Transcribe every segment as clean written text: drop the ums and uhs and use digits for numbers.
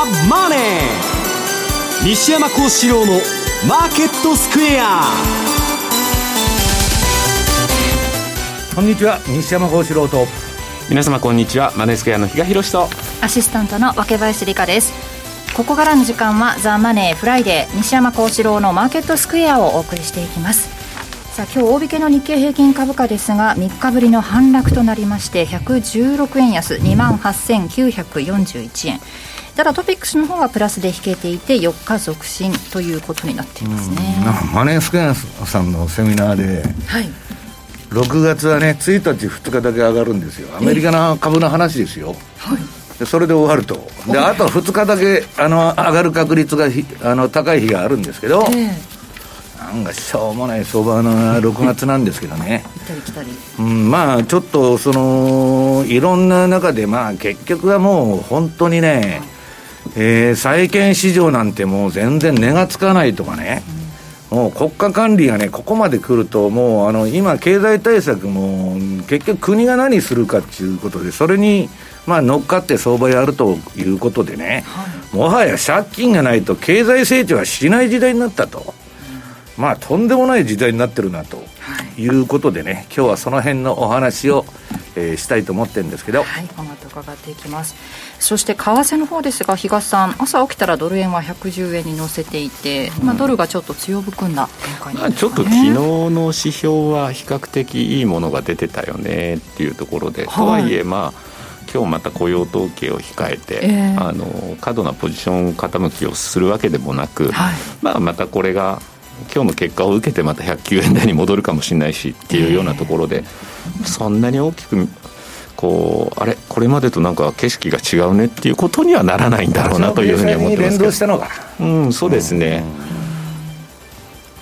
ザ・マネー、西山幸四郎のマーケットスクエア。こんにちは、西山幸四郎と皆様こんにちは、マネースクエアの比嘉博士とアシスタントの分林理香です。ここからの時間はザ・マネーフライデー、西山幸四郎のマーケットスクエアをお送りしていきます。さあ、今日大引けの日経平均株価ですが、3日ぶりの反落となりまして、116円安 28,941 円。ただトピックスの方はプラスで引けていて、4日続伸ということになっていますね。マネースクエアさんのセミナーで、はい、6月はね、1日2日だけ上がるんですよ。アメリカの株の話ですよ、はい、でそれで終わると。であと2日だけ上がる確率が高い日があるんですけど、なんかしょうもない相場の6月なんですけどねまあちょっとそのいろんな中で、まあ結局はもう本当にね、債券市場なんてもう全然値がつかないとかね、もう国家管理がね、ここまで来ると、もう今経済対策も結局国が何するかっていうことで、それにまあ乗っかって相場やるということでね、もはや借金がないと経済成長はしない時代になったと、まあ、とんでもない時代になってるなということでね、はい、今日はその辺のお話を、したいと思ってるんですけど、はい、頑張って伺っていきます。そして為替の方ですが、比嘉さん、朝起きたらドル円は110円に乗せていて、まあ、ドルがちょっと強含んだ展開になりましたね。まあ、ちょっと昨日の指標は比較的いいものが出てたよねっていうところで、はい、とはいえ、まあ今日また雇用統計を控えて、過度なポジション傾きをするわけでもなく、はい、まあ、またこれが今日の結果を受けてまた109円台に戻るかもしれないしっていうようなところで、そんなに大きくこう、あれこれまでとなんか景色が違うねっていうことにはならないんだろうなというふうに思ってますけど、連動したのが、うん、そうですね、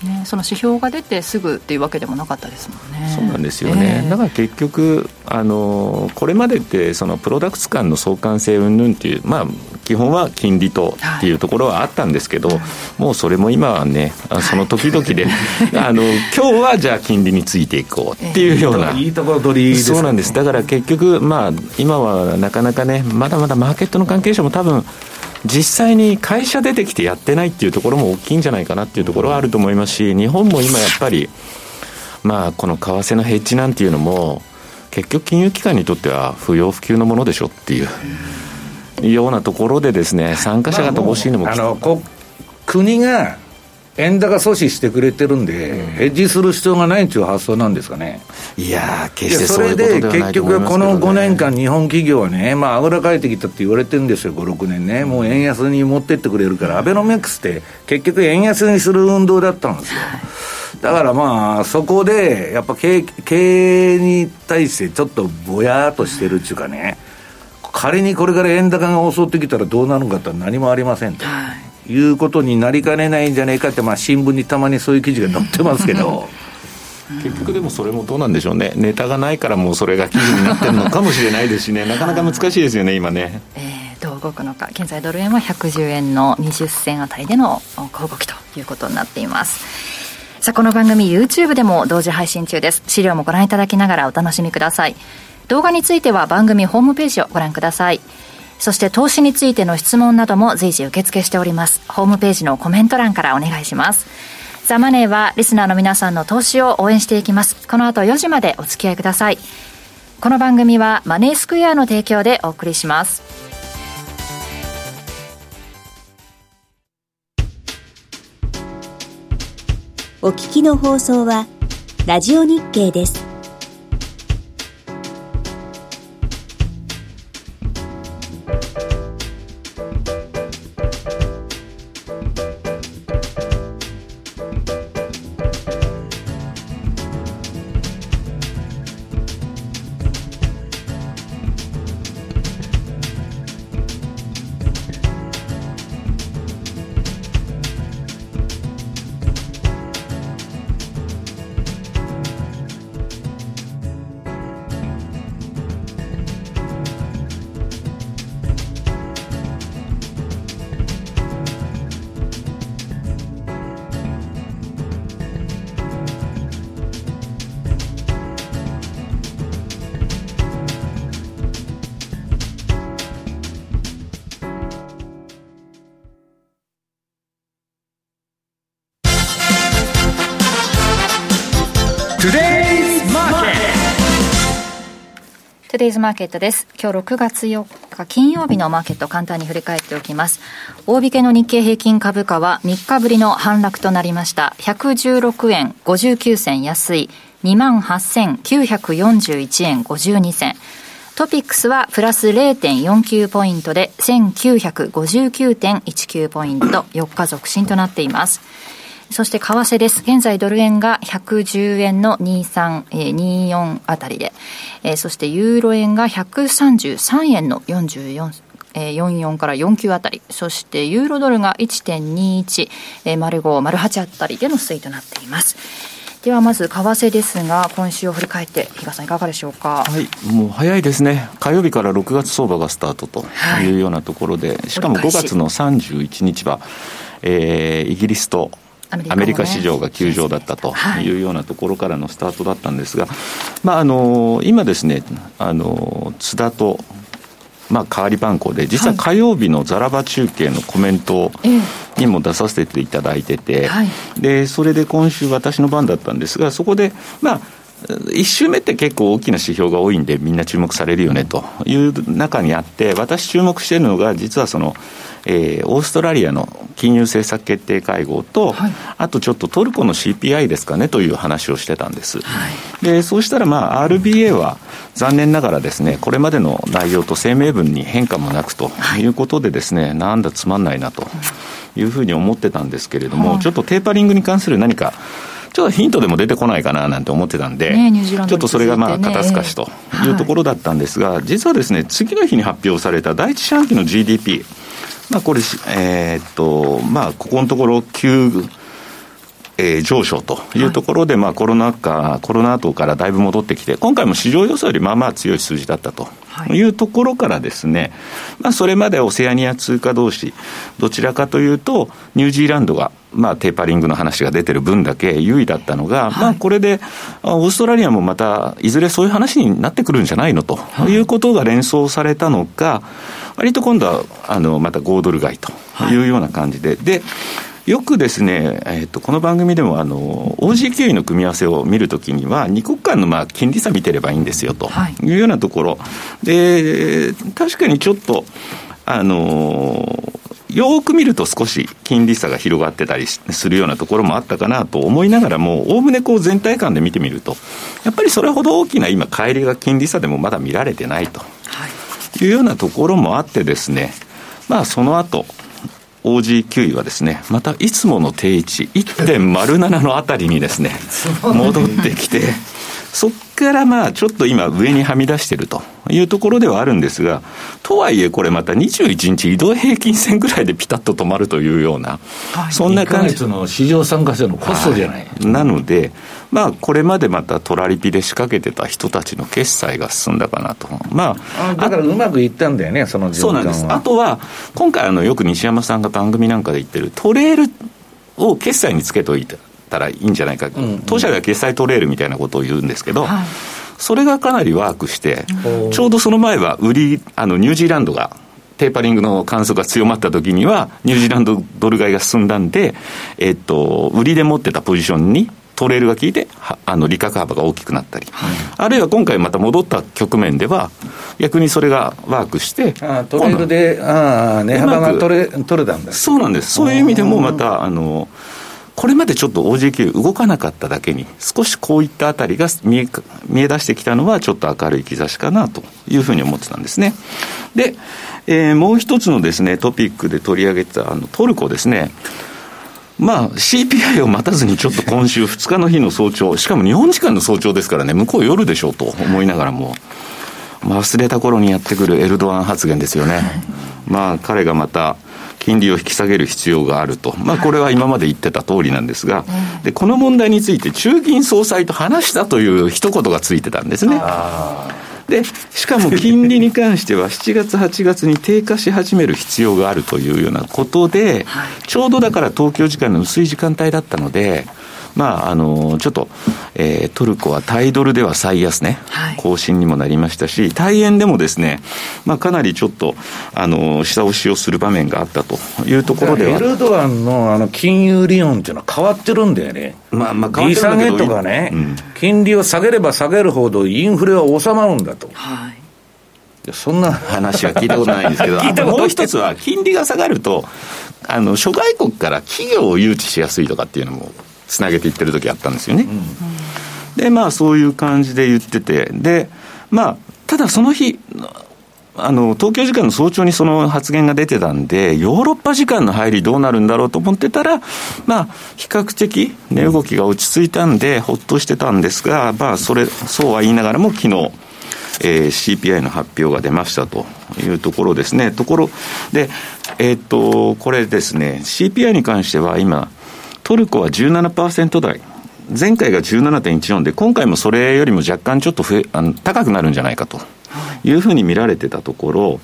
ね、その指標が出てすぐっていうわけでもなかったですもんね。そうなんですよね、だから結局これまでってそのプロダクツ間の相関性云々っていう、まあ基本は金利とっていうところはあったんですけど、はい、もうそれも今はね、その時々で、はい、今日はじゃあ金利についていこうっていうような、いいところ取りですね。そうなんです。だから結局、まあ今はなかなかね、まだまだマーケットの関係者も多分実際に会社出てきてやってないっていうところも大きいんじゃないかなっていうところはあると思いますし、日本も今やっぱり、まあこの為替のヘッジなんていうのも結局金融機関にとっては不要不急のものでしょっていうようなところでですね、参加者が乏しいのも、まあ、国が円高阻止してくれてるんで、ヘッジする必要がないという発想なんですかね。いや、決してそういうことではないと思いますけどね。それで結局この5年間日本企業はね、まああぐらかいてきたって言われてるんですよ、5、6年ね。もう円安に持ってってくれるから、アベノミクスって結局円安にする運動だったんですよ。だからまあそこでやっぱ経営に対してちょっとぼやーっとしてるっていうかね、仮にこれから円高が襲ってきたらどうなるのかって何もありませんと、はい、いうことになりかねないんじゃないかって、まあ、新聞にたまにそういう記事が載ってますけど結局でもそれもどうなんでしょうね。ネタがないからもうそれが記事になってるのかもしれないですしねなかなか難しいですよね今ね、どう動くのか。現在ドル円は110円の20銭あたりでの小動きということになっています。さあ、この番組 YouTube でも同時配信中です。資料もご覧いただきながらお楽しみください。動画については番組ホームページをご覧ください。そして投資についての質問なども随時受付しております。ホームページのコメント欄からお願いします。ザ・マネーはリスナーの皆さんの投資を応援していきます。この後4時までお付き合いください。この番組はマネースクエアの提供でお送りします。お聞きの放送はラジオ日経です。トゥデイズマーケットです。今日6月4日金曜日のマーケットを簡単に振り返っておきます。大引けの日経平均株価は3日ぶりの反落となりました。116円59銭安い 28,941 円52銭。トピックスはプラス 0.49 ポイントで 1959.19 ポイント、4日続伸となっています。そして為替です。現在ドル円が110円の23、24あたりで、そしてユーロ円が133円の44、44から49あたり、そしてユーロドルが 1.21、05、08あたりでの推移となっています。ではまず為替ですが、今週を振り返って比嘉さんいかがでしょうか。はい、もう早いですね。火曜日から6月相場がスタートというようなところで、はい、しかも5月の31日は、イギリスとアメリカ市場が休場だったというようなところからのスタートだったんですが、はい、今ですね、津田と代わり番号で、実は火曜日のザラバ中継のコメントにも出させていただいてて、はい、でそれで今週私の番だったんですが、そこで1週目って結構大きな指標が多いんでみんな注目されるよねという中にあって、私注目しているのが実はそのオーストラリアの金融政策決定会合と、はい、あとちょっとトルコの CPI ですかねという話をしてたんです、はい、でそうしたらRBA は残念ながらですね、これまでの内容と声明文に変化もなくということでですね、はい、なんだつまんないなというふうに思ってたんですけれども、はい、ちょっとテーパリングに関する何かちょっとヒントでも出てこないかななんて思ってたんで、ね、ちょっとそれが肩透かしというところだったんですが、はい、実はですね、次の日に発表された第一四半期の GDP、これここのところ急、上昇というところで、はい、コロナ後からだいぶ戻ってきて、今回も市場予想より強い数字だったというところからですね、それまでオセアニア通貨同士どちらかというとニュージーランドがテーパリングの話が出てる分だけ優位だったのが、はい、これでオーストラリアもまたいずれそういう話になってくるんじゃないのということが連想されたのか、割と今度はまた5ドル買いというような感じで、はい、でよくですね、この番組でもOGQE の組み合わせを見るときには2国間の金利差見てればいいんですよというようなところ、はい、で確かにちょっとよく見ると少し金利差が広がってたりするようなところもあったかなと思いながらも、おおむね全体感で見てみるとやっぱりそれほど大きな今乖離が金利差でもまだ見られてないというようなところもあってですね、その後 OGQE はですね、またいつもの定位置 1.07 のあたりにですね戻ってきて、そっからちょっと今上にはみ出しているというところではあるんですが、とはいえこれまた21日移動平均線ぐらいでピタッと止まるというような、はい、そんな感じ。1ヶ月の市場参加者のコストじゃない、はい、なのでこれまでまたトラリピで仕掛けてた人たちの決済が進んだかなと、だからうまくいったんだよね、その循環は。そうなんです。あとは今回よく西山さんが番組なんかで言ってるトレールを決済につけといてたらいいんじゃないか、当社では決済トレールみたいなことを言うんですけど、はい、それがかなりワークして、ちょうどその前はニュージーランドがテーパリングの観測が強まった時にはニュージーランドドル買いが進んだんで、売りで持ってたポジションにトレールが効いて利確幅が大きくなったり、はい、あるいは今回また戻った局面では逆にそれがワークして、トレールで値幅が取れたんだ。そうなんです。そういう意味でもまたこれまでちょっと OGQ 動かなかっただけに、少しこういったあたりが見え出してきたのはちょっと明るい兆しかなというふうに思ってたんですね。で、もう一つのですねトピックで取り上げたトルコですね、CPI を待たずにちょっと今週2日の日の早朝、しかも日本時間の早朝ですからね、向こう夜でしょうと思いながらも、忘れた頃にやってくるエルドアン発言ですよね。彼がまた金利を引き下げる必要があると、これは今まで言ってた通りなんですが、でこの問題について中銀総裁と話したという一言がついてたんですね。でしかも金利に関しては7月8月に低下し始める必要があるというようなことで、ちょうどだから東京時間の薄い時間帯だったので、ちょっと、トルコはタイドルでは最安値、ね、はい、更新にもなりましたし、タイ円でもですね、かなりちょっと下押しをする場面があったというところでは、エルドアン の金融理論っていうのは変わってるんだよね。利下げとかね、うん、金利を下げれば下げるほどインフレは収まるんだと、はい、そんな話は聞いたことないんですけどもう一つは金利が下がると諸外国から企業を誘致しやすいとかっていうのもつなげていってる時あったんですよね、うん、でそういう感じで言ってて、でただその日東京時間の早朝にその発言が出てたんで、ヨーロッパ時間の入りどうなるんだろうと思ってたら、比較的値動きが落ち着いたんでほっとしてたんですが、そうは言いながらも昨日CPI の発表が出ましたというところですね。ところで、これですね、 CPI に関しては今トルコは 17% 台、前回が 17.14 で今回もそれよりも若干ちょっと高くなるんじゃないかというふうに見られてたところ、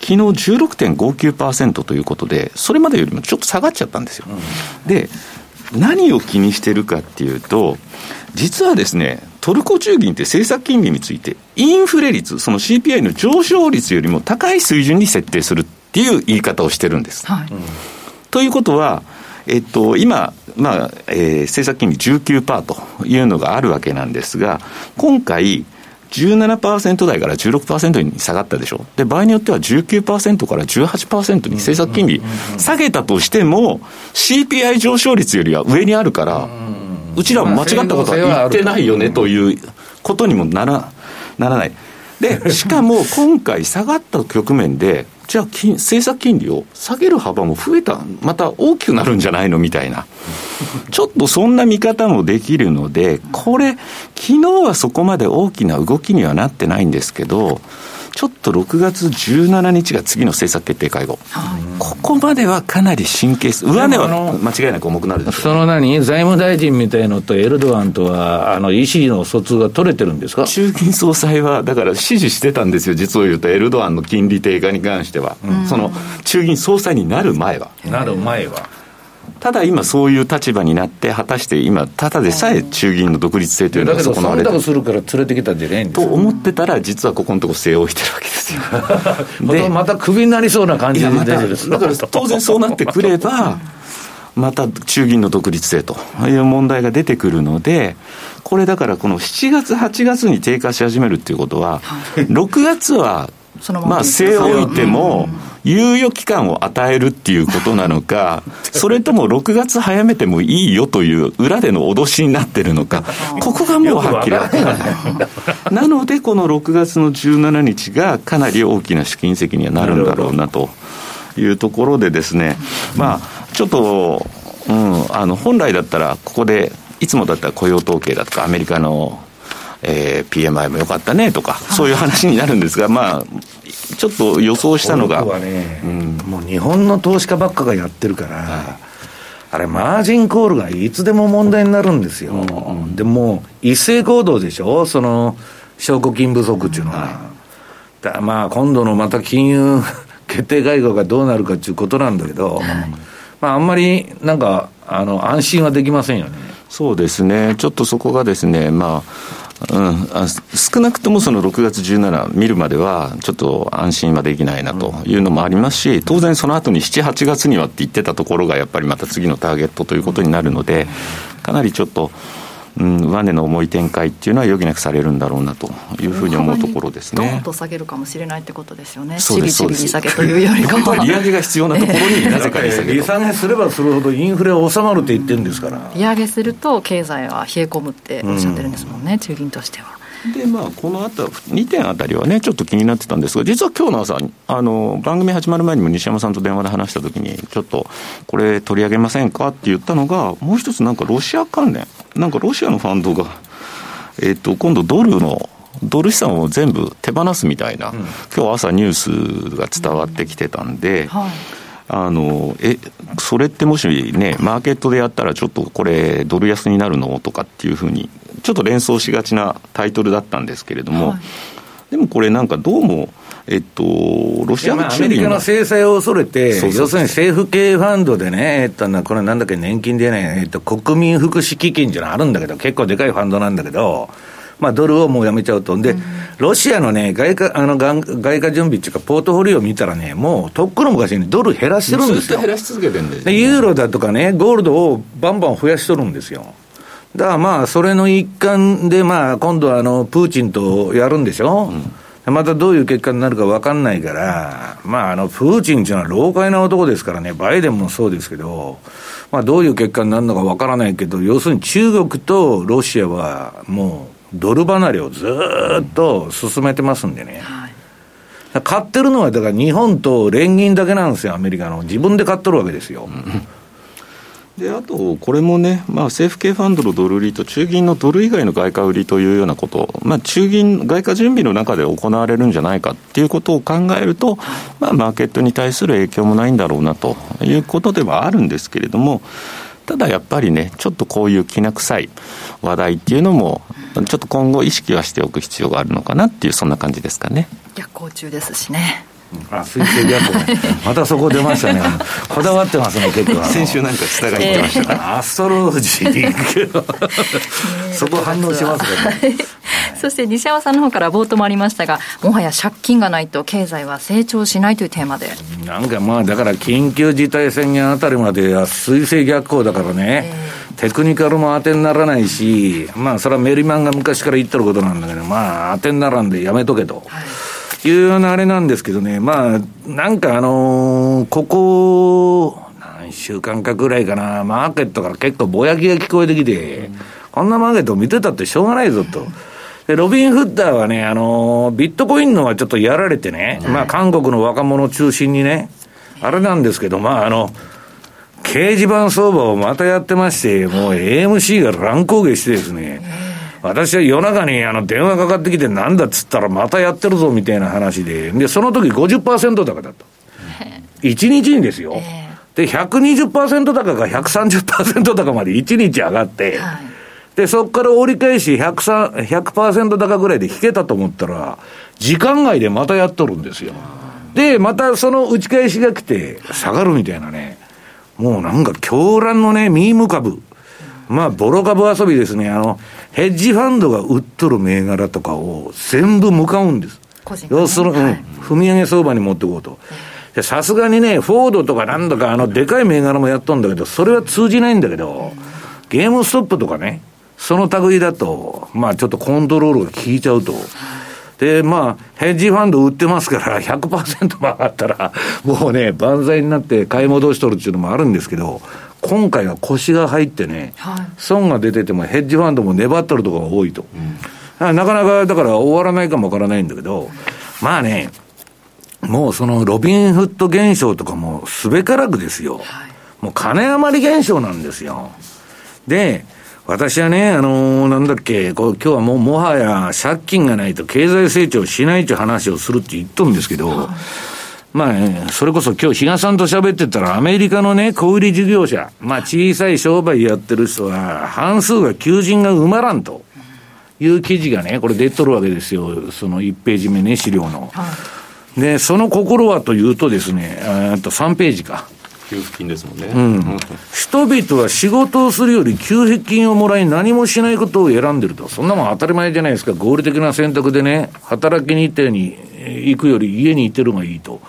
昨日 16.59% ということでそれまでよりもちょっと下がっちゃったんですよ。で、何を気にしてるかっていうと、実はですね、トルコ中銀って政策金利についてインフレ率、その CPI の上昇率よりも高い水準に設定するっていう言い方をしてるんです、はい、ということは、今、政策金利 19% というのがあるわけなんですが、今回 17% 台から 16% に下がったでしょ。で、場合によっては 19% から 18% に政策金利下げたとしても CPI 上昇率よりは上にあるから、うちらは間違ったことは言ってないよねということにもならないで、しかも今回下がった局面でじゃあ政策金利を下げる幅も増えた、また大きくなるんじゃないのみたいな、ちょっとそんな見方もできるので、これ昨日はそこまで大きな動きにはなってないんですけど、ちょっと6月17日が次の政策決定会合、はい、ここまではかなり神経質、上値は間違いなく重くなるでしょう。その財務大臣みたいのとエルドアンとはEC の疎通が取れてるんですか。中金総裁はだから支持してたんですよ、実を言うとエルドアンの金利低下に関しては、うん、その中銀総裁になる前はただ今そういう立場になって、果たして今ただでさえ中銀の独立性というのが損なわれてるだけど、忖度するから連れてきたんじゃないんですかと思ってたら、実はここのとこ据え置いてるわけですよでまたクビになりそうな感じで、だから当然そうなってくればまた中銀の独立性という問題が出てくるので、これだからこの7月8月に低下し始めるっていうことは、6月は据え置いても猶予期間を与えるっていうことなのか、それとも6月早めてもいいよという裏での脅しになってるのか、ここがもうはっきり分からないなので、この6月の17日がかなり大きな試金石にはなるんだろうなというところでですね、ちょっと、本来だったらここでいつもだったら雇用統計だとかアメリカのPMI も良かったねとか、そういう話になるんですが、ちょっと予想したのがは、ね、もう日本の投資家ばっかがやってるから、あれマージンコールがいつでも問題になるんですよ、でも一斉行動でしょ、その証拠金不足っていうのは、今度のまた金融決定会合がどうなるかっていうことなんだけど、あんまりなんか安心はできませんよね。そうですね、ちょっとそこがですね、少なくともその6月17見るまではちょっと安心はできないなというのもありますし、当然その後に7、8月にはって言ってたところがやっぱりまた次のターゲットということになるので、かなりちょっと、上値の重い展開っていうのは余儀なくされるんだろうなというふうに思うところですね。ドンと下げるかもしれないってことですよね。ちびちび利下げというよりかは利上げが必要なところになぜか利下げ、利下げすればするほどインフレは収まるって言ってるんですから、利上げすると経済は冷え込むっておっしゃってるんですもんね、中銀としては。で、このあた2点あたりはね、ちょっと気になってたんですが、実は今日の朝番組始まる前にも西山さんと電話で話した時にちょっとこれ取り上げませんかって言ったのが、もう一つロシア関連、ロシアのファンドが、今度ドル資産を全部手放すみたいな、今日朝ニュースが伝わってきてたんで、それってもしね、マーケットでやったらちょっとこれドル安になるのとかっていうふうにちょっと連想しがちなタイトルだったんですけれども、でもこれどうもロシアの中銀はアメリカの制裁を恐れて、要するに政府系ファンドでね、これなんだっけ、年金でね、国民福祉基金っていうのあるんだけど、結構でかいファンドなんだけど、まあ、ドルをもうやめちゃうとんで、ロシアのね、外貨準備っていうか、ポートフォリオを見たらね、もうとっくの昔にドル減らしてるんですよ。ずっと減らし続けてるんですよね。で、ユーロだとかね、ゴールドをバンバン増やしとるんですよ。だからまあ、それの一環で、まあ、今度はプーチンとやるんでしょ、うん、またどういう結果になるか分かんないから、まあ、プーチンっていうのは老快な男ですからね、バイデンもそうですけど、まあ、どういう結果になるのか分からないけど、要するに中国とロシアはもう、ドル離れをずっと進めてますんでね、はい、買ってるのはだから日本と連銀だけなんですよ、アメリカの自分で買ってるわけですよ、うん、であとこれもね、まあ、政府系ファンドのドル売りと中銀のドル以外の外貨売りというようなこと、まあ、中銀外貨準備の中で行われるんじゃないかっていうことを考えると、まあ、マーケットに対する影響もないんだろうなということではあるんですけれども、ただやっぱりね、ちょっとこういうきな臭い話題っていうのもちょっと今後意識はしておく必要があるのかなっていう、そんな感じですかね。逆行中ですしね。あ、水星逆行ね。またそこ出ましたね。こだわってますね、結構。先週なんか下が言ってましたから。アストロジー。そこ反応しますね。はい、そして西山さんの方から冒頭もありましたが、もはや借金がないと経済は成長しないというテーマで。なんかまあだから緊急事態宣言あたりまでは水星逆行だからね。テクニカルも当てにならないし、まあそれはメリマンが昔から言ってることなんだけど、まあ当てにならんでやめとけと。はい、いうようなあれなんですけどね、まあ、なんかここ、何週間かぐらいかな、マーケットから結構ぼやきが聞こえてきて、うん、こんなマーケット見てたってしょうがないぞと。で、ロビン・フッターはね、ビットコインのはちょっとやられてね、まあ、韓国の若者中心にね、あれなんですけど、まあ、掲示板相場をまたやってまして、もう AMC が乱高下してですね、私は夜中に電話かかってきて、なんだっつったらまたやってるぞみたいな話で、でその時 50% 高だった、1日にですよ、で 120% 高が 130% 高まで1日上がって、はい、でそこから折り返し 100% 高ぐらいで引けたと思ったら時間外でまたやっとるんですよ。でまたその打ち返しが来て下がるみたいなね、もうなんか狂乱のね、ミーム株、まあ、ボロ株遊びですね。ヘッジファンドが売っとる銘柄とかを全部向かうんです。要するに、はい、踏み上げ相場に持っていこうと。さすがにね、フォードとかなんだかでかい銘柄もやっとんだけど、それは通じないんだけど、ゲームストップとかね、その類だと、まあちょっとコントロールが効いちゃうと。で、まあ、ヘッジファンド売ってますから、100% も上がったら、もうね、万歳になって買い戻しとるっていうのもあるんですけど、今回は腰が入ってね、はい、損が出ててもヘッジファンドも粘ってるところが多いと、うん、なかなかだから終わらないかもわからないんだけど、まあね、もうそのロビンフット現象とかもすべからくですよ、はい、もう金余り現象なんですよ。で、私はね、なんだっけ、今日はもうもはや借金がないと経済成長しないという話をするって言ったんですけど、はい、まあね、それこそ今日比嘉さんと喋ってたらアメリカのね、小売り事業者、まあ小さい商売やってる人は半数が求人が埋まらんという記事がね、これ出とるわけですよ。その1ページ目ね、資料の。はい、で、その心はというとですね、3ページか。給付金ですもんね。うん。人々は仕事をするより給付金をもらい何もしないことを選んでると。そんなもん当たり前じゃないですか。合理的な選択でね、働きに行ったように。行くより家にいてるのがいいと。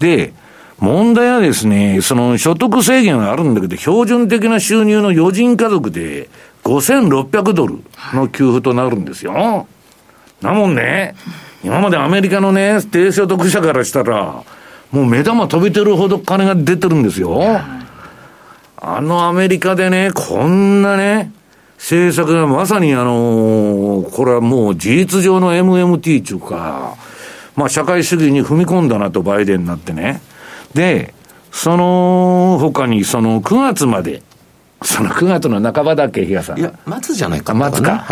で、問題はですね、その所得制限はあるんだけど、標準的な収入の4人家族で5600ドルの給付となるんですよ。なもんね、今までアメリカのね、低所得者からしたらもう目玉飛びてるほど金が出てるんですよ。アメリカでね、こんなね政策がまさにこれはもう事実上の MMT っていうか、まあ、社会主義に踏み込んだなと、バイデンになってね。で、その他にその9月まで、その9月の半ばだっけ、日嘉さん。いや、末じゃないかな。末か。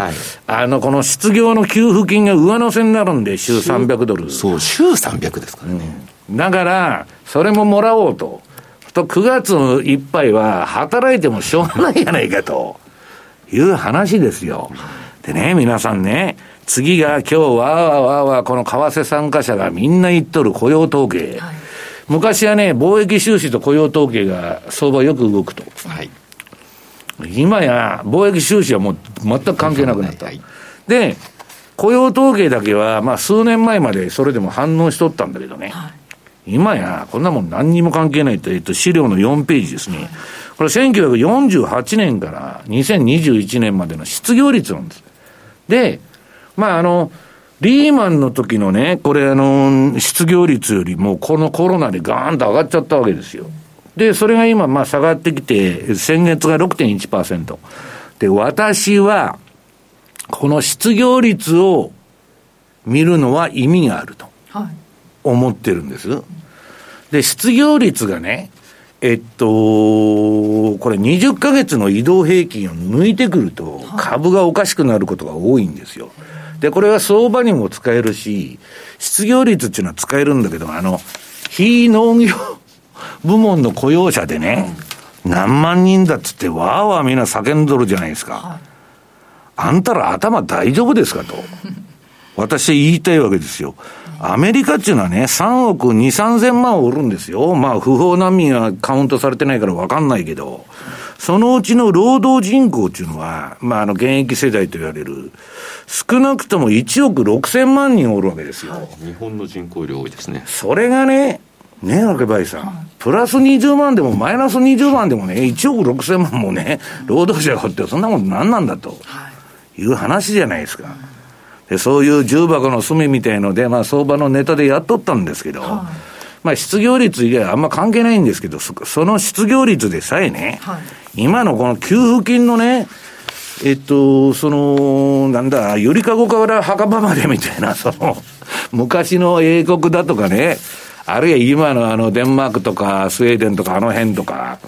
はい。この失業の給付金が上乗せになるんで、週300ドル。そう、週300ですからね。うん、だから、それももらおうと。9月いっぱいは働いてもしょうがないやないかという話ですよ。でね、皆さんね、次が今日わーわーこの為替参加者がみんな言っとる雇用統計、はい、昔はね、貿易収支と雇用統計が相場よく動くと、はい、今や貿易収支はもう全く関係なくなった、はい、で雇用統計だけは、まあ、数年前までそれでも反応しとったんだけどね、はい、今やこんなもん何にも関係ないって、資料の4ページですね、はい、これ1948年から2021年までの失業率なんです。で、まあ、リーマンの時のね、これ失業率よりもこのコロナでガーンと上がっちゃったわけですよ。でそれが今、まあ、下がってきて先月が 6.1% で、私はこの失業率を見るのは意味があると思ってるんです、はい、で失業率がね、これ20ヶ月の移動平均を抜いてくると株がおかしくなることが多いんですよ。でこれは相場にも使えるし、失業率っていうのは使えるんだけど、非農業部門の雇用者でね、何万人だっつってわーわーみんな叫んどるじゃないですか、はい、あんたら頭大丈夫ですかと私言いたいわけですよ。アメリカっていうのはね、3億2、3000万おるんですよ。まあ不法難民はカウントされてないから分かんないけど、そのうちの労働人口っていうのは、まあ現役世代と言われる、少なくとも1億6000万人おるわけですよ。日本の人口より多いですね。それがね、ねえ、若林さん、プラス20万でもマイナス20万でもね、1億6000万もね、労働者がおって、そんなもん何なんだという話じゃないですか。そういう重箱の隅みたいので、まあ、相場のネタでやっとったんですけど、はい、まあ、失業率以外はあんま関係ないんですけど、その失業率でさえね、はい、今のこの給付金のね、なんだ、ゆりかごから墓場までみたいな、その、昔の英国だとかね、あるいは今のデンマークとかスウェーデンとかあの辺とか、は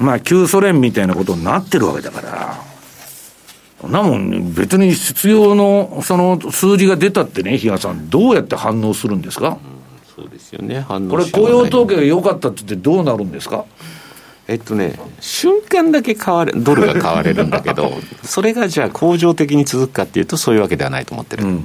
い、まあ、旧ソ連みたいなことになってるわけだから、そんなもん別に必要のその数字が出たってね、比嘉さん、どうやって反応するんですか、うん、そうですよね、反応これ雇用統計が良かったって言ってどうなるんですか。瞬間だけドルが買われるんだけどそれがじゃあ恒常的に続くかっていうと、そういうわけではないと思ってる、うん、い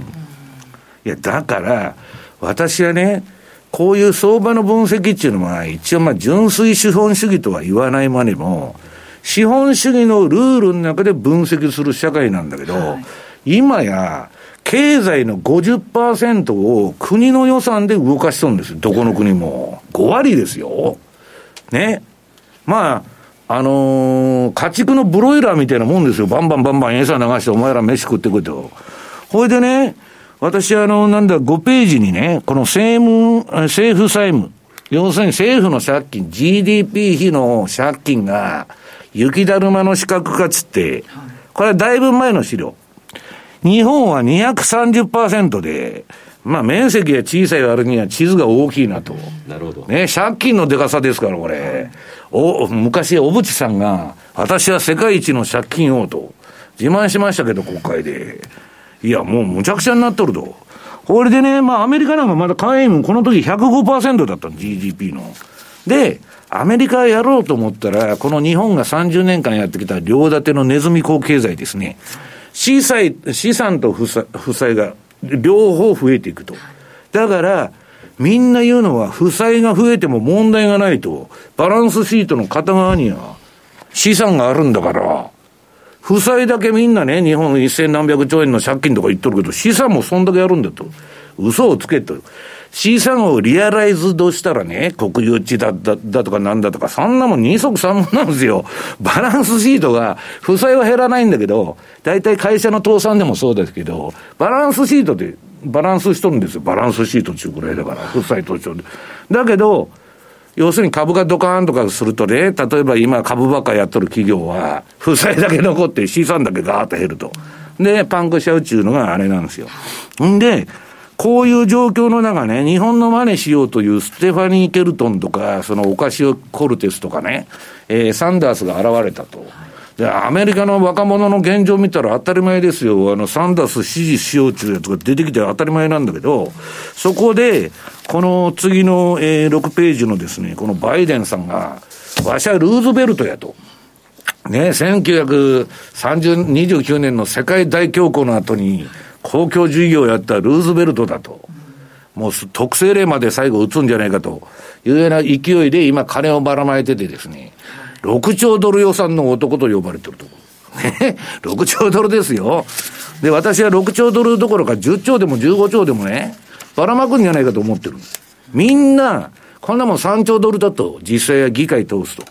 やだから私はね、こういう相場の分析っていうのは一応まあ純粋資本主義とは言わないまでも、資本主義のルールの中で分析する社会なんだけど、はい、今や経済の 50% を国の予算で動かしとるんですよ。どこの国も5割ですよね。まあ家畜のブロイラーみたいなもんですよ。バンバン餌流してお前ら飯食ってくれと。ほいでね、私5ページにね、この政府債務、要するに政府の借金、 GDP 比の借金が雪だるまの四角化つって、これはだいぶ前の資料。日本は 230% で、まあ面積が小さい割には地図が大きいなと。なるほど。ね、借金のでかさですから、これ。昔、小渕さんが、私は世界一の借金王と、自慢しましたけど、国会で。いや、もうむちゃくちゃになっとると。これでね、まあアメリカなんかまだ会員、この時 105% だったの、GDP の。で、アメリカやろうと思ったら、この日本が30年間やってきた両立てのネズミ講経済ですね。資産と負債が両方増えていくと。だから、みんな言うのは、負債が増えても問題がないと。バランスシートの片側には資産があるんだから、負債だけみんなね、日本1000何百兆円の借金とか言っとるけど、資産もそんだけあるんだと。嘘をつけと。資産をリアライズドしたらね、国有地だとかなんだとか、そんなもん二足三本なんですよ。バランスシートが、負債は減らないんだけど、大体会社の倒産でもそうですけど、バランスシートでバランスしとるんですよ。バランスシートっていうくらいだから、負債と一緒で。だけど、要するに株がドカーンとかするとね、例えば今株ばっかやっとる企業は、負債だけ残って資産だけガーッと減ると。で、パンクしちゃうっていうのがあれなんですよ。んで、こういう状況の中ね、日本の真似しようというステファニー・ケルトンとか、そのオカシオ・コルテスとかね、サンダースが現れたと。で、アメリカの若者の現状見たら当たり前ですよ。サンダース支持しようというやつが出てきて当たり前なんだけど、そこで、この次の、6ページのですね、このバイデンさんが、わしゃルーズベルトやと。ね、1929年の世界大恐慌の後に公共事業をやったルーズベルトだと、もう特性例まで最後打つんじゃないかというような勢いで今金をばらまいててですね、6兆ドル予算の男と呼ばれてると。6兆ドルですよ。で、私は6兆ドルどころか10兆でも15兆でもね、ばらまくんじゃないかと思ってるんです。みんな、こんなもん3兆ドルだと、実際は議会通すと。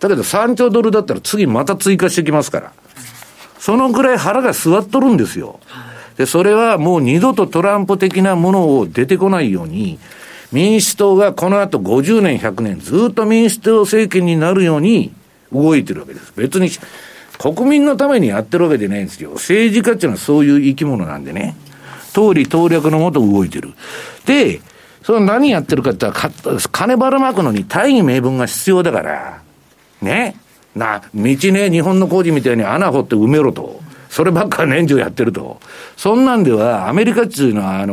だけど3兆ドルだったら次また追加してきますから。そのくらい腹が据わっとるんですよ。で、それはもう二度とトランプ的なものを出てこないように、民主党がこの後50年、100年、ずっと民主党政権になるように動いてるわけです。別に、国民のためにやってるわけじゃないんですよ。政治家っていうのはそういう生き物なんでね。党利党略のもと動いてる。で、それは何やってるかって言ったら、金ばらまくのに大義名分が必要だから。ね。日本の工事みたいに穴掘って埋めろと。そればっか年中やってると。そんなんでは、アメリカっていうのは、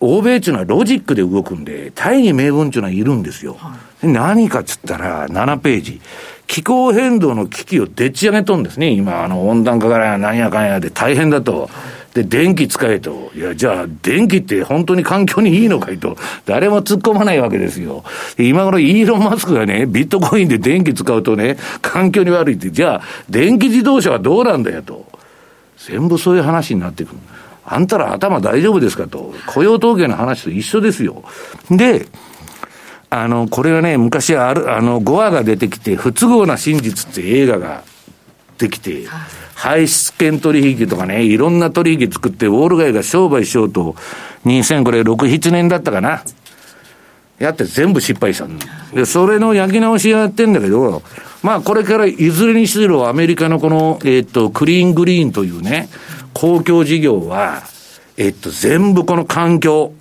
欧米っていうのはロジックで動くんで、大義名分っていうのはいるんですよ。で、何かっつったら、7ページ。気候変動の危機をでっち上げとんですね。今、温暖化からなんやかんやで大変だと。で、電気使えと。いや、じゃあ、電気って本当に環境にいいのかいと。誰も突っ込まないわけですよ。で、今頃イーロン・マスクがね、ビットコインで電気使うとね、環境に悪いって、じゃあ、電気自動車はどうなんだよと。全部そういう話になってくる。あんたら頭大丈夫ですかと。雇用統計の話と一緒ですよ。で、これはね、昔5話が出てきて、不都合な真実って映画ができて、排出権取引とかね、いろんな取引作って、ウォール街が商売しようと、2006、7年だったかな。やって全部失敗した。で、それの焼き直しやってんだけど、まあこれからいずれにしろアメリカのこの、クリーングリーンというね、公共事業は、全部この環境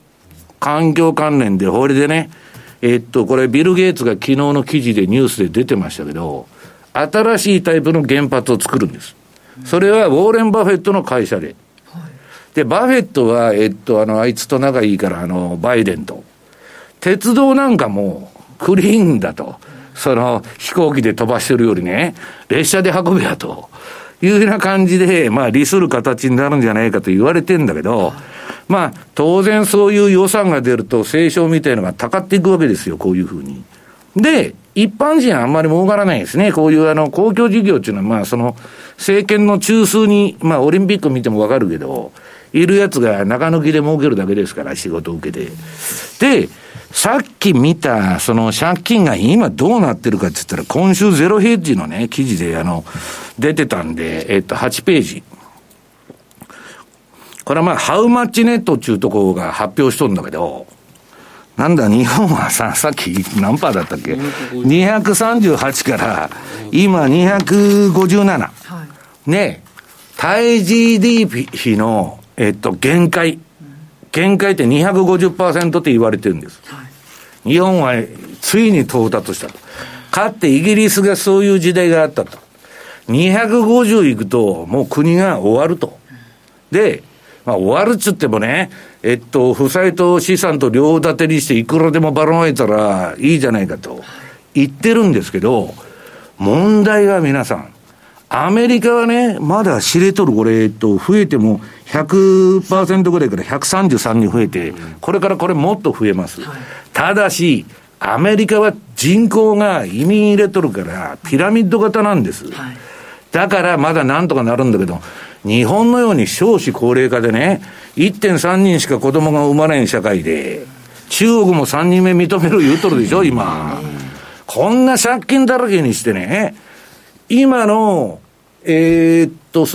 関連で、これでね、これビル・ゲイツが昨日の記事でニュースで出てましたけど、新しいタイプの原発を作るんです。それはウォーレン・バフェットの会社で。で、バフェットは、あいつと仲いいから、バイデンと。鉄道なんかもクリーンだと。飛行機で飛ばしてるよりね、列車で運べやと。いうふうな感じで、まあ、利する形になるんじゃないかと言われてんだけど、まあ、当然そういう予算が出ると、政商みたいなのがたかっていくわけですよ、こういうふうに。で、一般人はあんまり儲からないですね。こういう公共事業っていうのは、まあ、政権の中枢に、まあ、オリンピック見てもわかるけど、いるやつが中抜きで儲けるだけですから、仕事を受けて。で、さっき見た、借金が今どうなってるかって言ったら、今週ゼロヘッジのね、記事で、出てたんで、8ページ。これはまあ、ハウマッチネットっていうところが発表しとるんだけど、なんだ、日本はさっき何パーだったっけ ?238 から、今257。ね、対 GDP 比の、限界。限界って 250% って言われてるんです。日本はついに到達したと。かってイギリスがそういう時代があったと。250いくともう国が終わると。で、まあ終わるっつってもね、負債と資産と両立てにしていくらでもばらまいたらいいじゃないかと言ってるんですけど、問題は皆さん、アメリカはね、まだ知れとる、これ、増えても 100% ぐらいから133に増えて、これからこれもっと増えます。ただし、アメリカは人口が移民入れとるから、ピラミッド型なんです。だからまだなんとかなるんだけど、日本のように少子高齢化でね、1.3 人しか子供が生まれん社会で、中国も3人目認める言うとるでしょ、今。こんな借金だらけにしてね、今の、老人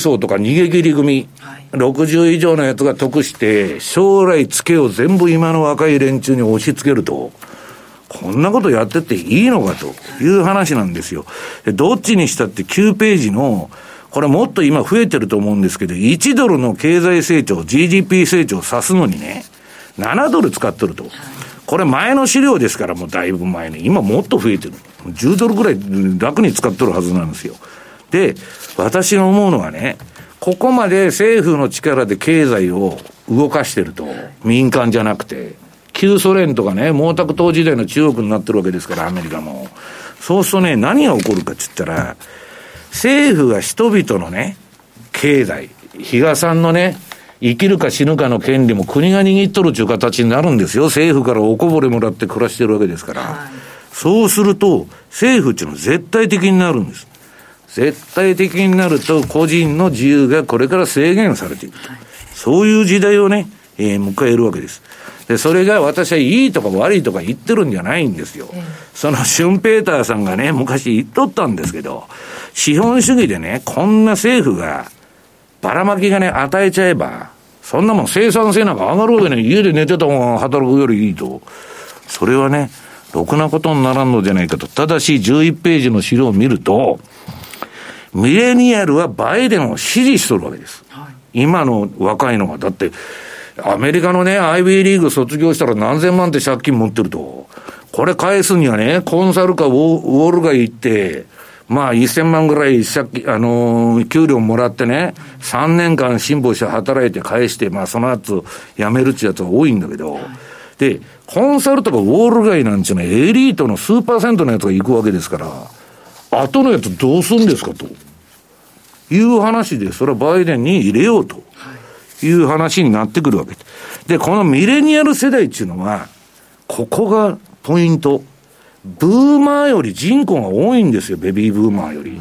層とか逃げ切り組、60以上のやつが得して、将来つけを全部今の若い連中に押し付けると、こんなことやってっていいのかという話なんですよ。どっちにしたって9ページの、これもっと今増えてると思うんですけど、1ドルの経済成長、GDP 成長を指すのにね、7ドル使っとると。これ前の資料ですから、もうだいぶ前に。今もっと増えてる。10ドルくらい楽に使っとるはずなんですよ。で、私が思うのはね、ここまで政府の力で経済を動かしてると、民間じゃなくて、旧ソ連とかね、毛沢東時代の中国になってるわけですから、アメリカも。そうするとね、何が起こるかって言ったら、政府が人々のね、経済、比嘉さんのね、生きるか死ぬかの権利も国が握っとるという形になるんですよ。政府からおこぼれもらって暮らしてるわけですから、はい、そうすると政府っていうのは絶対的になるんです。絶対的になると個人の自由がこれから制限されていくと、はい、そういう時代をね、迎えるわけです。で、それが私はいいとか悪いとか言ってるんじゃないんですよ、そのシュンペーターさんがね昔言っとったんですけど、資本主義でねこんな政府がばらまきがね、与えちゃえば、そんなもん生産性なんか上がるわけね、家で寝てた方が働くよりいいと。それはね、ろくなことにならんのじゃないかと。ただし、11ページの資料を見ると、ミレニアルはバイデンを支持しとるわけです。はい、今の若いのが。だって、アメリカのね、アイビーリーグ卒業したら何千万って借金持ってると。これ返すにはね、コンサルかウォール街行って、まあ、1000万ぐらい借金、給料もらってね、3年間辛抱して働いて返して、まあ、その後、辞めるってやつは多いんだけど、はい、で、コンサルとかウォール街なんていうのは、エリートの数%のやつが行くわけですから、後のやつどうするんですかという話で、それはバイデンに入れようという話になってくるわけで、このミレニアル世代っていうのは、ここがポイント。ブーマーより人口が多いんですよ、ベビーブーマーより。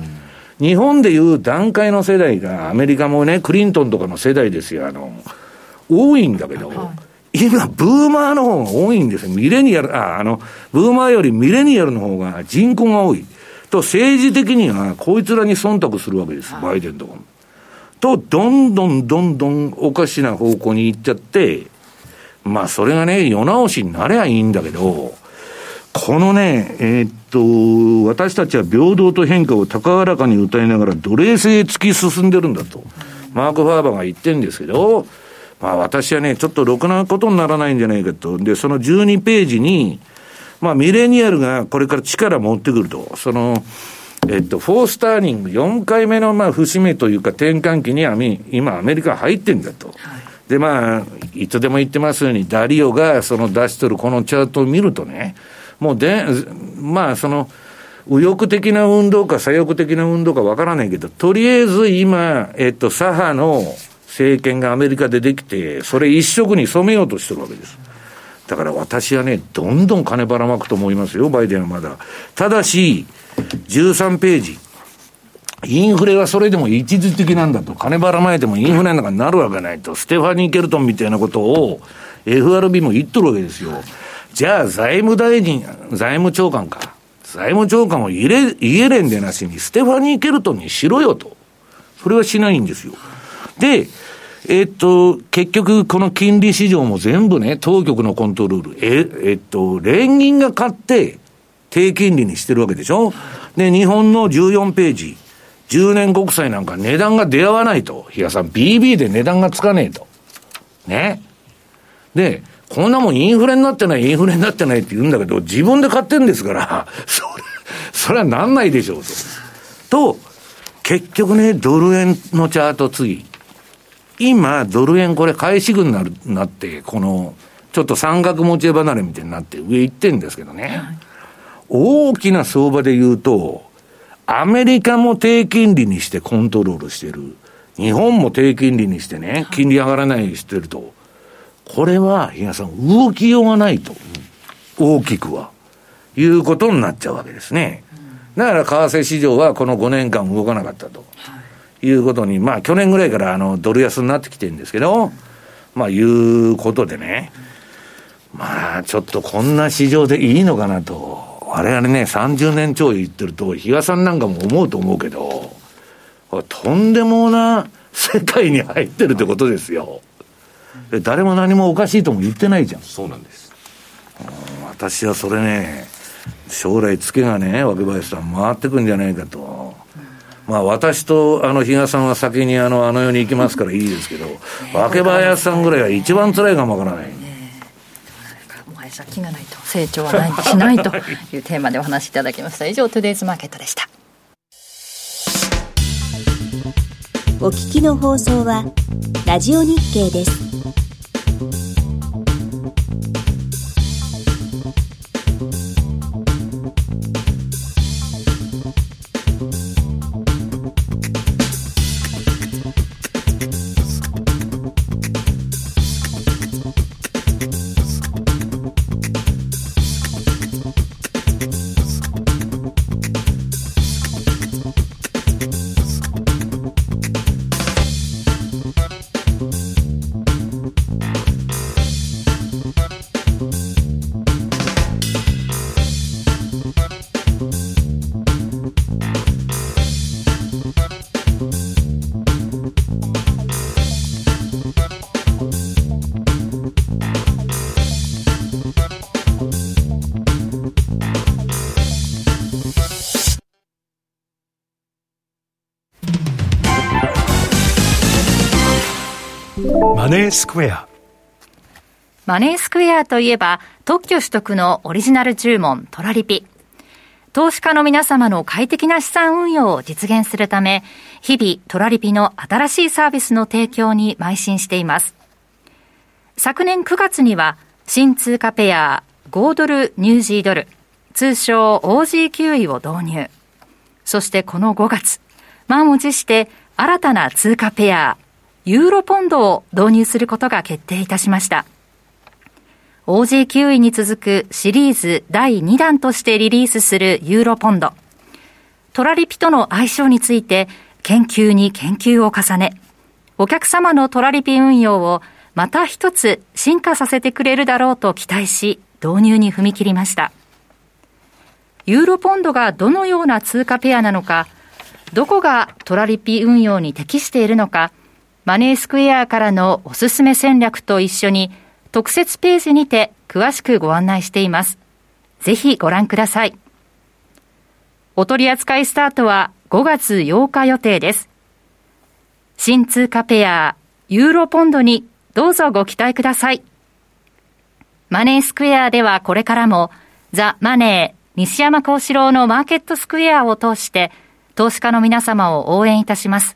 日本でいう団塊の世代が、アメリカもね、クリントンとかの世代ですよ、多いんだけど、今、ブーマーの方が多いんですよ。ミレニアル、ブーマーよりミレニアルの方が人口が多い。と、政治的には、こいつらに忖度するわけです、バイデンとかも。と、どんどんおかしな方向に行っちゃって、まあ、それがね、世直しになればいいんだけど、このね、私たちは平等と変化を高らかに歌いながら奴隷制へ突き進んでるんだと、マーク・ファーバーが言ってるんですけど、まあ私はね、ちょっとろくなことにならないんじゃないかと。で、その12ページに、まあミレニアルがこれから力持ってくると、その、フォースターニング、4回目のまあ節目というか転換期に今アメリカ入ってんだと。で、まあ、いつでも言ってますように、ダリオがその出しとるこのチャートを見るとね、もうまあその右翼的な運動か左翼的な運動かわからないけど、とりあえず今、左派の政権がアメリカでできて、それ一色に染めようとしてるわけです。だから私はね、どんどん金ばらまくと思いますよ、バイデンはまだ。ただし、13ページ。インフレはそれでも一時的なんだと。金ばらまいてもインフレなんかになるわけないと。ステファニー・ケルトンみたいなことを FRB も言っとるわけですよ。じゃあ財務長官をイエレンでなしにステファニー・ケルトンにしろよと。それはしないんですよ。で、結局この金利市場も全部ね、当局のコントロール、連銀が買って低金利にしてるわけでしょ。で、日本の14ページ、10年国債なんか値段が出会わないと。比嘉さん、BB で値段がつかねえと。ね。で、こんなもんインフレになってないって言うんだけど、自分で買ってんですから、それはなんないでしょうと。結局ね、ドル円のチャート次。今、ドル円これ、返し群になって、この、ちょっと三角持ち離れみたいになって上行ってんですけどね。はい、大きな相場で言うと、アメリカも低金利にしてコントロールしてる。日本も低金利にしてね、金利上がらないようにしてると。これは、比嘉さん、動きようがないと、大きくは、いうことになっちゃうわけですね。だから、為替市場はこの5年間動かなかったと、いうことに、まあ、去年ぐらいからドル安になってきてるんですけど、まあ、いうことでね、まあ、ちょっとこんな市場でいいのかなと、我々ね、30年超言ってると、比嘉さんなんかも思うと思うけど、とんでもな世界に入ってるってことですよ。誰も何もおかしいとも言ってないじゃん。そうなんです。私はそれね、将来ツケがね、若林さん回ってくんじゃないかと。まあ私と比嘉さんは先にあの世に行きますからいいですけど、若林さんぐらいは一番辛いかもわからない。もはや借金がないと成長はしないというテーマでお話しいただきました。以上トゥデイズマーケットでした。お聞きの放送はラジオ日経です。マネースクエア。マネースクエアといえば特許取得のオリジナル注文トラリピ、投資家の皆様の快適な資産運用を実現するため、日々トラリピの新しいサービスの提供に邁進しています。昨年9月には新通貨ペア豪ドルニュージードル、通称 OGQE を導入。そしてこの5月、満を持して新たな通貨ペアユーロポンドを導入することが決定いたしました。OGQE に続くシリーズ第2弾としてリリースするユーロポンド。トラリピとの相性について研究に研究を重ね、お客様のトラリピ運用をまた一つ進化させてくれるだろうと期待し、導入に踏み切りました。ユーロポンドがどのような通貨ペアなのか、どこがトラリピ運用に適しているのか、マネースクエアからのおすすめ戦略と一緒に特設ページにて詳しくご案内しています。ぜひご覧ください。お取り扱いスタートは5月8日予定です。新通貨ペア、ユーロポンドにどうぞご期待ください。マネースクエアではこれからもザ・マネー西山孝四郎のマーケットスクエアを通して投資家の皆様を応援いたします。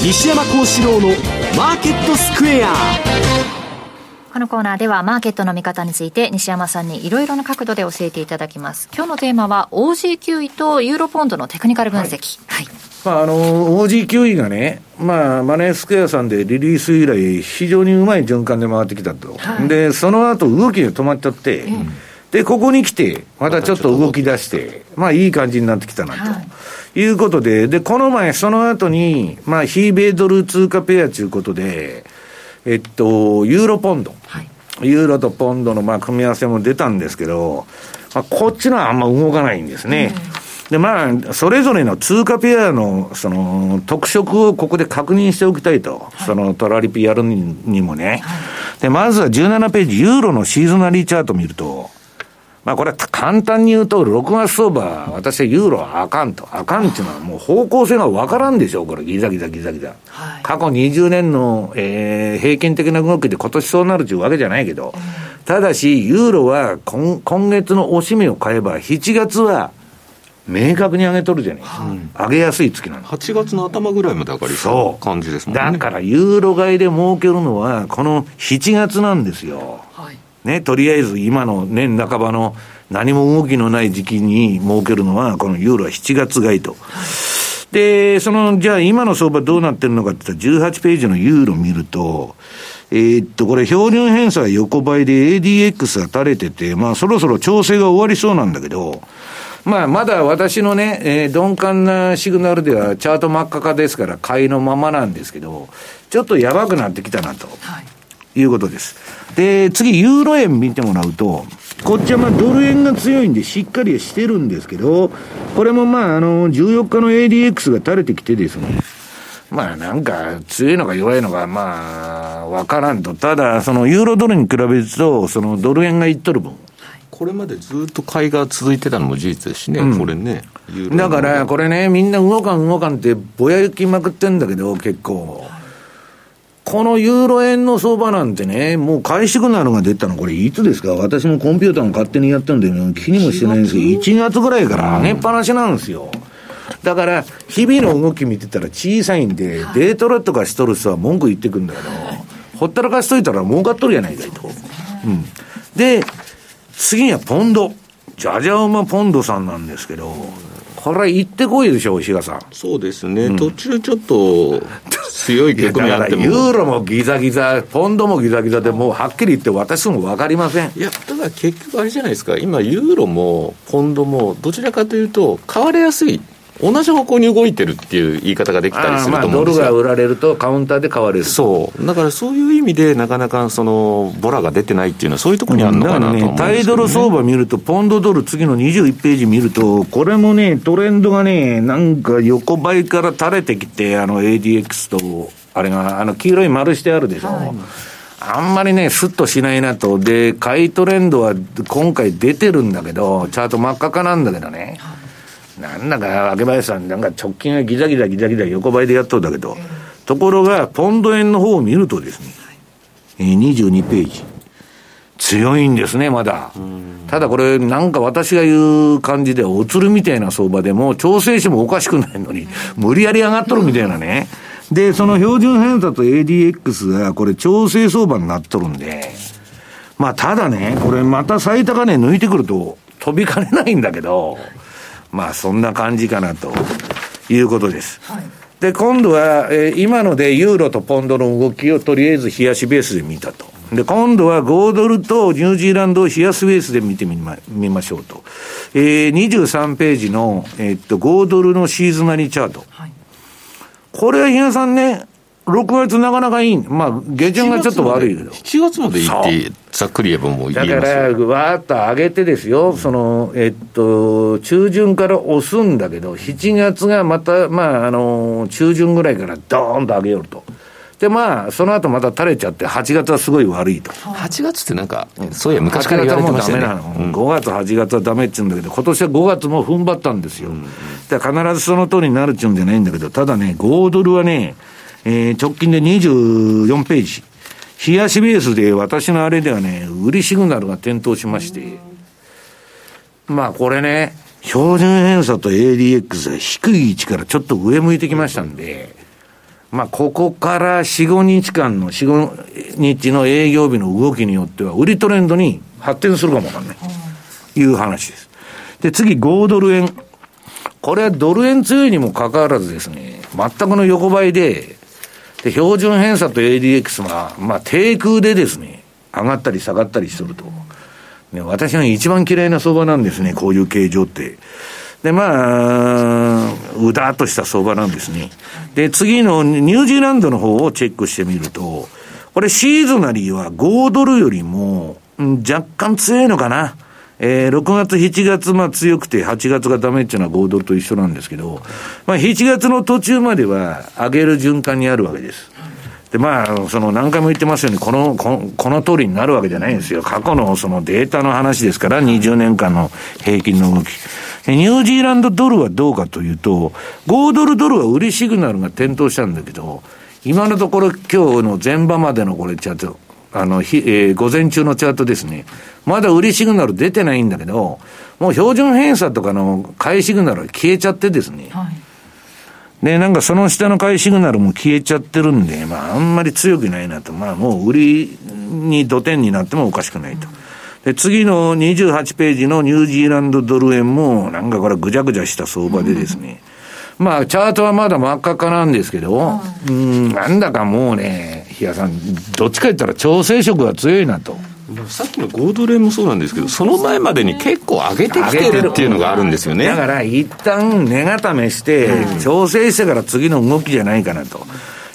西山孝四郎のマーケットスクエア。このコーナーではマーケットの見方について西山さんにいろいろな角度で教えていただきます。今日のテーマは OGQE とユーロポンドのテクニカル分析、はいOGQE がね、マネースクエアさんでリリース以来非常にうまい循環で回ってきたと、はい、でその後動きが止まっちゃって、でここに来てまたちょっと動き出して、いい感じになってきたなと、いうことで、でこの前その後に、非米ドル通貨ペアということでユーロポンド、ユーロとポンドの組み合わせも出たんですけど、こっちのはあんま動かないんですね、でそれぞれの通貨ペアのその特色をここで確認しておきたいと、そのトラリピやるにもね、でまずは17ページユーロのシーズナリーチャート見ると、これは簡単に言うと6月相場私はユーロはあかんっていうのはもう方向性がわからんでしょう。これギザギザ、過去20年の、平均的な動きで今年そうなるというわけじゃないけど、ただしユーロは 今月のおしめを買えば7月は明確に上げとるじゃないですか、上げやすい月なんです。8月の頭ぐらいまで上がりそう感じですもんね。だからユーロ買いで儲けるのはこの7月なんですよね、とりあえず今の年半ばの何も動きのない時期に設けるのはこのユーロは7月買いと。でそのじゃあ今の相場どうなってるのかって言ったら18ページのユーロ見ると、これ標準偏差は横ばいで ADX が垂れてて、そろそろ調整が終わりそうなんだけど、まだ私のね、鈍感なシグナルではチャート真っ赤化ですから買いのままなんですけど、ちょっとやばくなってきたなと、いうことです。で次ユーロ円見てもらうと、こっちはドル円が強いんでしっかりしてるんですけど、これも14日の ADX が垂れてきてですね、なんか強いのか弱いのかわからんと。ただそのユーロドルに比べるとそのドル円がいっとる分、これまでずっと買いが続いてたのも事実ですしね、これね。だからこれね、みんな動かんってぼやきまくってんだけど、結構このユーロ円の相場なんてね、もう買いシグナルが出たのこれいつですか。私もコンピューターも勝手にやってるんで気にもしてないんですけど、1月ぐらいから上げっぱなしなんですよ。だから日々の動き見てたら小さいんで、デートラとかしとる人は文句言ってくんだけど、ほったらかしといたら儲かっとるやないかいと、で次はポンド、じゃじゃ馬ポンドさんなんですけど、これは行ってこいでしょ、石川さん。そうですね、途中ちょっと強い局面あってもユーロもギザギザ、ポンドもギザギザで、もうはっきり言って私も分かりません。いや、だから結局あれじゃないですか、今ユーロもポンドもどちらかというと買われやすい同じ方向に動いてるっていう言い方ができたりすると思うんですよ。ドルが売られるとカウンターで買われる。そうだからそういう意味でなかなかそのボラが出てないっていうのはそういうところにあるのかなと思うんですけどね。だからね、タイドル相場見るとポンドドル次の21ページ見るとこれもねトレンドがねなんか横ばいから垂れてきて、あの ADX とあれがあの黄色い丸してあるでしょ、はい、あんまりねスッとしないなと。で買いトレンドは今回出てるんだけどチャート真っ赤かなんだけどね、はい、なんだか秋林さんなんか直近はギザギザ横ばいでやっとるんだけど、ところがポンド円の方を見るとですね、22ページ強いんですねまだ。ただこれなんか私が言う感じでおつるみたいな相場でも調整してもおかしくないのに無理やり上がっとるみたいなね。でその標準偏差と ADX がこれ調整相場になっとるんで、まあただねこれまた最高値抜いてくると飛びかねないんだけど、まあそんな感じかなということです、はい、で今度は、今のでユーロとポンドの動きをとりあえず冷やしベースで見たと。で今度は豪ドルとニュージーランドを冷やしベースで見てみましょうと、23ページの、豪ドルのシーズナリーチャート、はい、これは日野さんね6月なかなかいい、まあ下旬がちょっと悪いけど7月までいってざっくり言えばもう言えます。だからわーっと上げてですよ、その中旬から押すんだけど7月がまたまあ中旬ぐらいからドーンと上げよると。でまあその後また垂れちゃって8月はすごい悪いと。8月ってなんかそういや昔から言われてましたね。5月8月はダメって言うんだけど今年は5月も踏ん張ったんですよ、うん、だから必ずその通りになるって言うんじゃないんだけど、ただね豪ドルはね直近で24ページ冷やしベースで私のあれではね売りシグナルが点灯しまして、まあこれね標準偏差と ADX が低い位置からちょっと上向いてきましたんで、まあここから 4,5 日の営業日の動きによっては売りトレンドに発展するかもわかんないという話です。で次豪ドル円、これはドル円強いにもかかわらずですね全くの横ばいで、で標準偏差と ADX が、まあ、低空でですね上がったり下がったりすると、ね、私の一番嫌いな相場なんですねこういう形状って。でまあうだっとした相場なんですね。で次のニュージーランドの方をチェックしてみるとこれシーズナリーは豪ドルよりも若干強いのかな、6月7月まあ強くて8月がダメっていうのは豪ドルと一緒なんですけど、まあ7月の途中までは上げる循環にあるわけです。でまあその何回も言ってますようにこの通りになるわけじゃないんですよ。過去のそのデータの話ですから20年間の平均の動き。ニュージーランドドルはどうかというと豪ドルドルは売りシグナルが点灯したんだけど今のところ今日の前場までのこれちゃんと午前中のチャートですねまだ売りシグナル出てないんだけどもう標準偏差とかの買いシグナルは消えちゃってですね、はい、でなんかその下の買いシグナルも消えちゃってるんで、まあ、あんまり強くないなと、まあ、もう売りに土点になってもおかしくないと、うん、で次の28ページのニュージーランドドル円もなんかこれぐじゃぐじゃした相場でですね、うん、まあチャートはまだ真っ赤かなんですけど、はい、なんだかもうね日野さんどっちか言ったら調整色が強いなと。さっきの豪ドル円もそうなんですけどその前までに結構上げてきてるっていうのがあるんですよね。だから一旦値固めして調整してから次の動きじゃないかなと。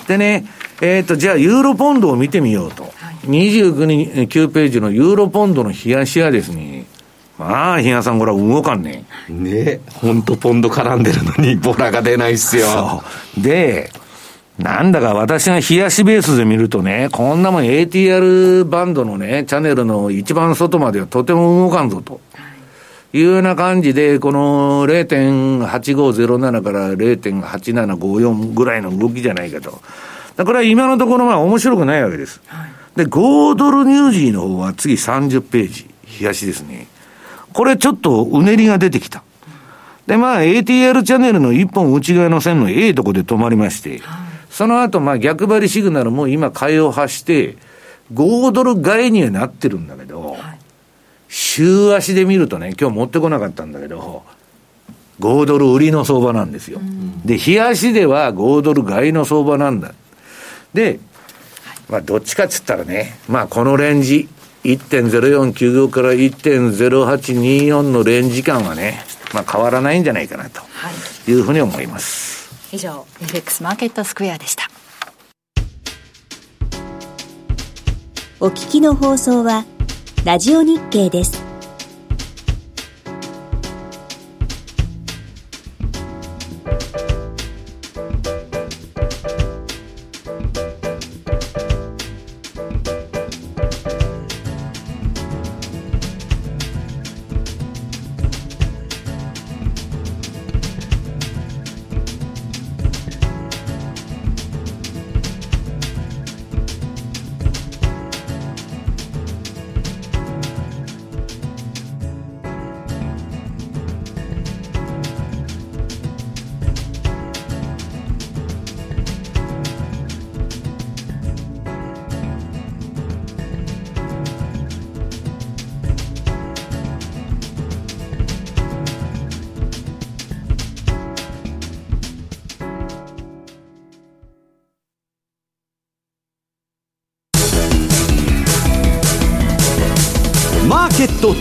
でねじゃあユーロポンドを見てみようと、はい、29ページのユーロポンドの冷やしはですねまあ日野さんこれは動かんねね本当ポンド絡んでるのにボラが出ないっすよ。でなんだか私が冷やしベースで見るとねこんなもん ATR バンドのねチャンネルの一番外まではとても動かんぞというような感じでこの 0.8507 から 0.8754 ぐらいの動きじゃないかと。これは今のところまあ面白くないわけです。で豪ドルニュージーの方は次30ページ冷やしですね。これちょっとうねりが出てきた。でまあ ATR チャンネルの一本内側の線のええとこで止まりましてその後まあ逆張りシグナルも今買いを発して豪ドル買いにはなってるんだけど、はい、週足で見るとね今日持ってこなかったんだけど豪ドル売りの相場なんですよ、うん、で日足では豪ドル買いの相場なんだ。で、まあ、どっちかっつったらね、まあ、このレンジ 1.0495 から 1.0824 のレンジ間はねまあ、変わらないんじゃないかなというふうに思います、はい、以上 FX マーケットスクエアでした。お聞きの放送はラジオ日経です。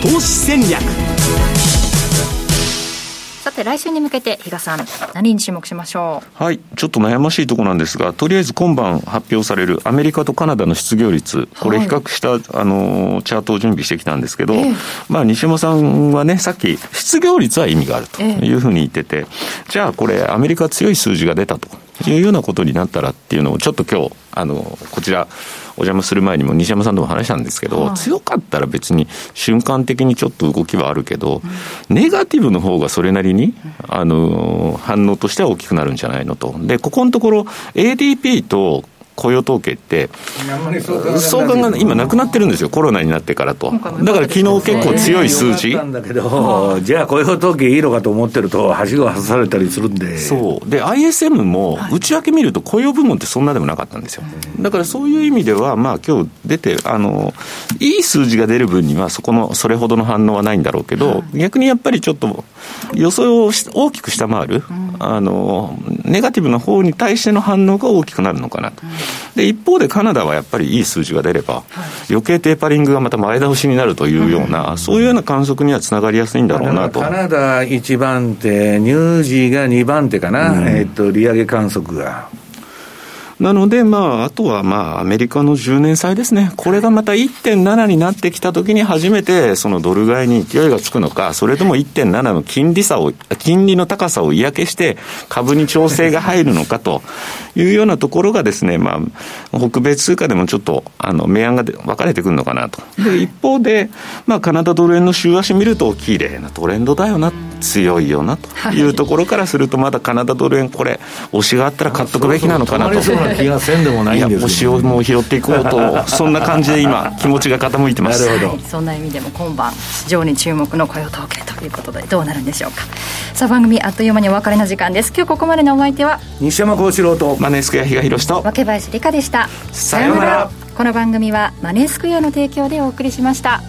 投資戦略。さて来週に向けて比嘉さん何に注目しましょう。はい、ちょっと悩ましいところなんですが、とりあえず今晩発表されるアメリカとカナダの失業率、これ比較した、はい、チャートを準備してきたんですけど、まあ、西山さんはねさっき失業率は意味があるというふうに言ってて、じゃあこれアメリカ強い数字が出たというようなことになったらっていうのをちょっと今日こちらお邪魔する前にも西山さんとも話したんですけど、はい、強かったら別に瞬間的にちょっと動きはあるけど、うん、ネガティブの方がそれなりに、反応としては大きくなるんじゃないのと。でここのところ ADP と雇用統計って相関が今なくなってるんですよ、コロナになってからと。だから昨日結構強い数字なんだけど、じゃあ雇用統計いいのかと思ってると端が外されたりするんで、そうで ISM も内訳見ると雇用部門ってそんなでもなかったんですよ。だからそういう意味では、まあ、今日出ていい数字が出る分にはそこのそれほどの反応はないんだろうけど、逆にやっぱりちょっと予想を大きく下回るネガティブな方に対しての反応が大きくなるのかなと。で一方でカナダはやっぱりいい数字が出れば、はい、余計テーパリングがまた前倒しになるというような、うん、そういうような観測にはつながりやすいんだろうなと。カナダ1番手ニュージーが2番手かな、うん、利上げ観測がなので、まあ、あとは、まあ、アメリカの10年債ですね。これがまた 1.7 になってきたときに初めてそのドル買いに勢いがつくのか、それとも 1.7 の金利の高さを嫌気して株に調整が入るのかというようなところがですね、まあ、北米通貨でもちょっと明暗が分かれてくるのかなと。で一方で、まあ、カナダドル円の週足見ると綺麗なトレンドだよな、強いよなというところからすると、まだカナダドル円これ押しがあったら買っとくべきなのかなと。気がせんでもないんですけど、ね、いや、もう拾っていこうとそんな感じで今気持ちが傾いてます。なるほど、はい、そんな意味でも今晩非常に注目の雇用統計ということでどうなるんでしょうか。さあ番組あっという間にお別れの時間です。今日ここまでのお相手は西山孝四郎とマネースクエア比嘉宏と若林理香でした。さようなら。この番組はマネースクエアの提供でお送りしました。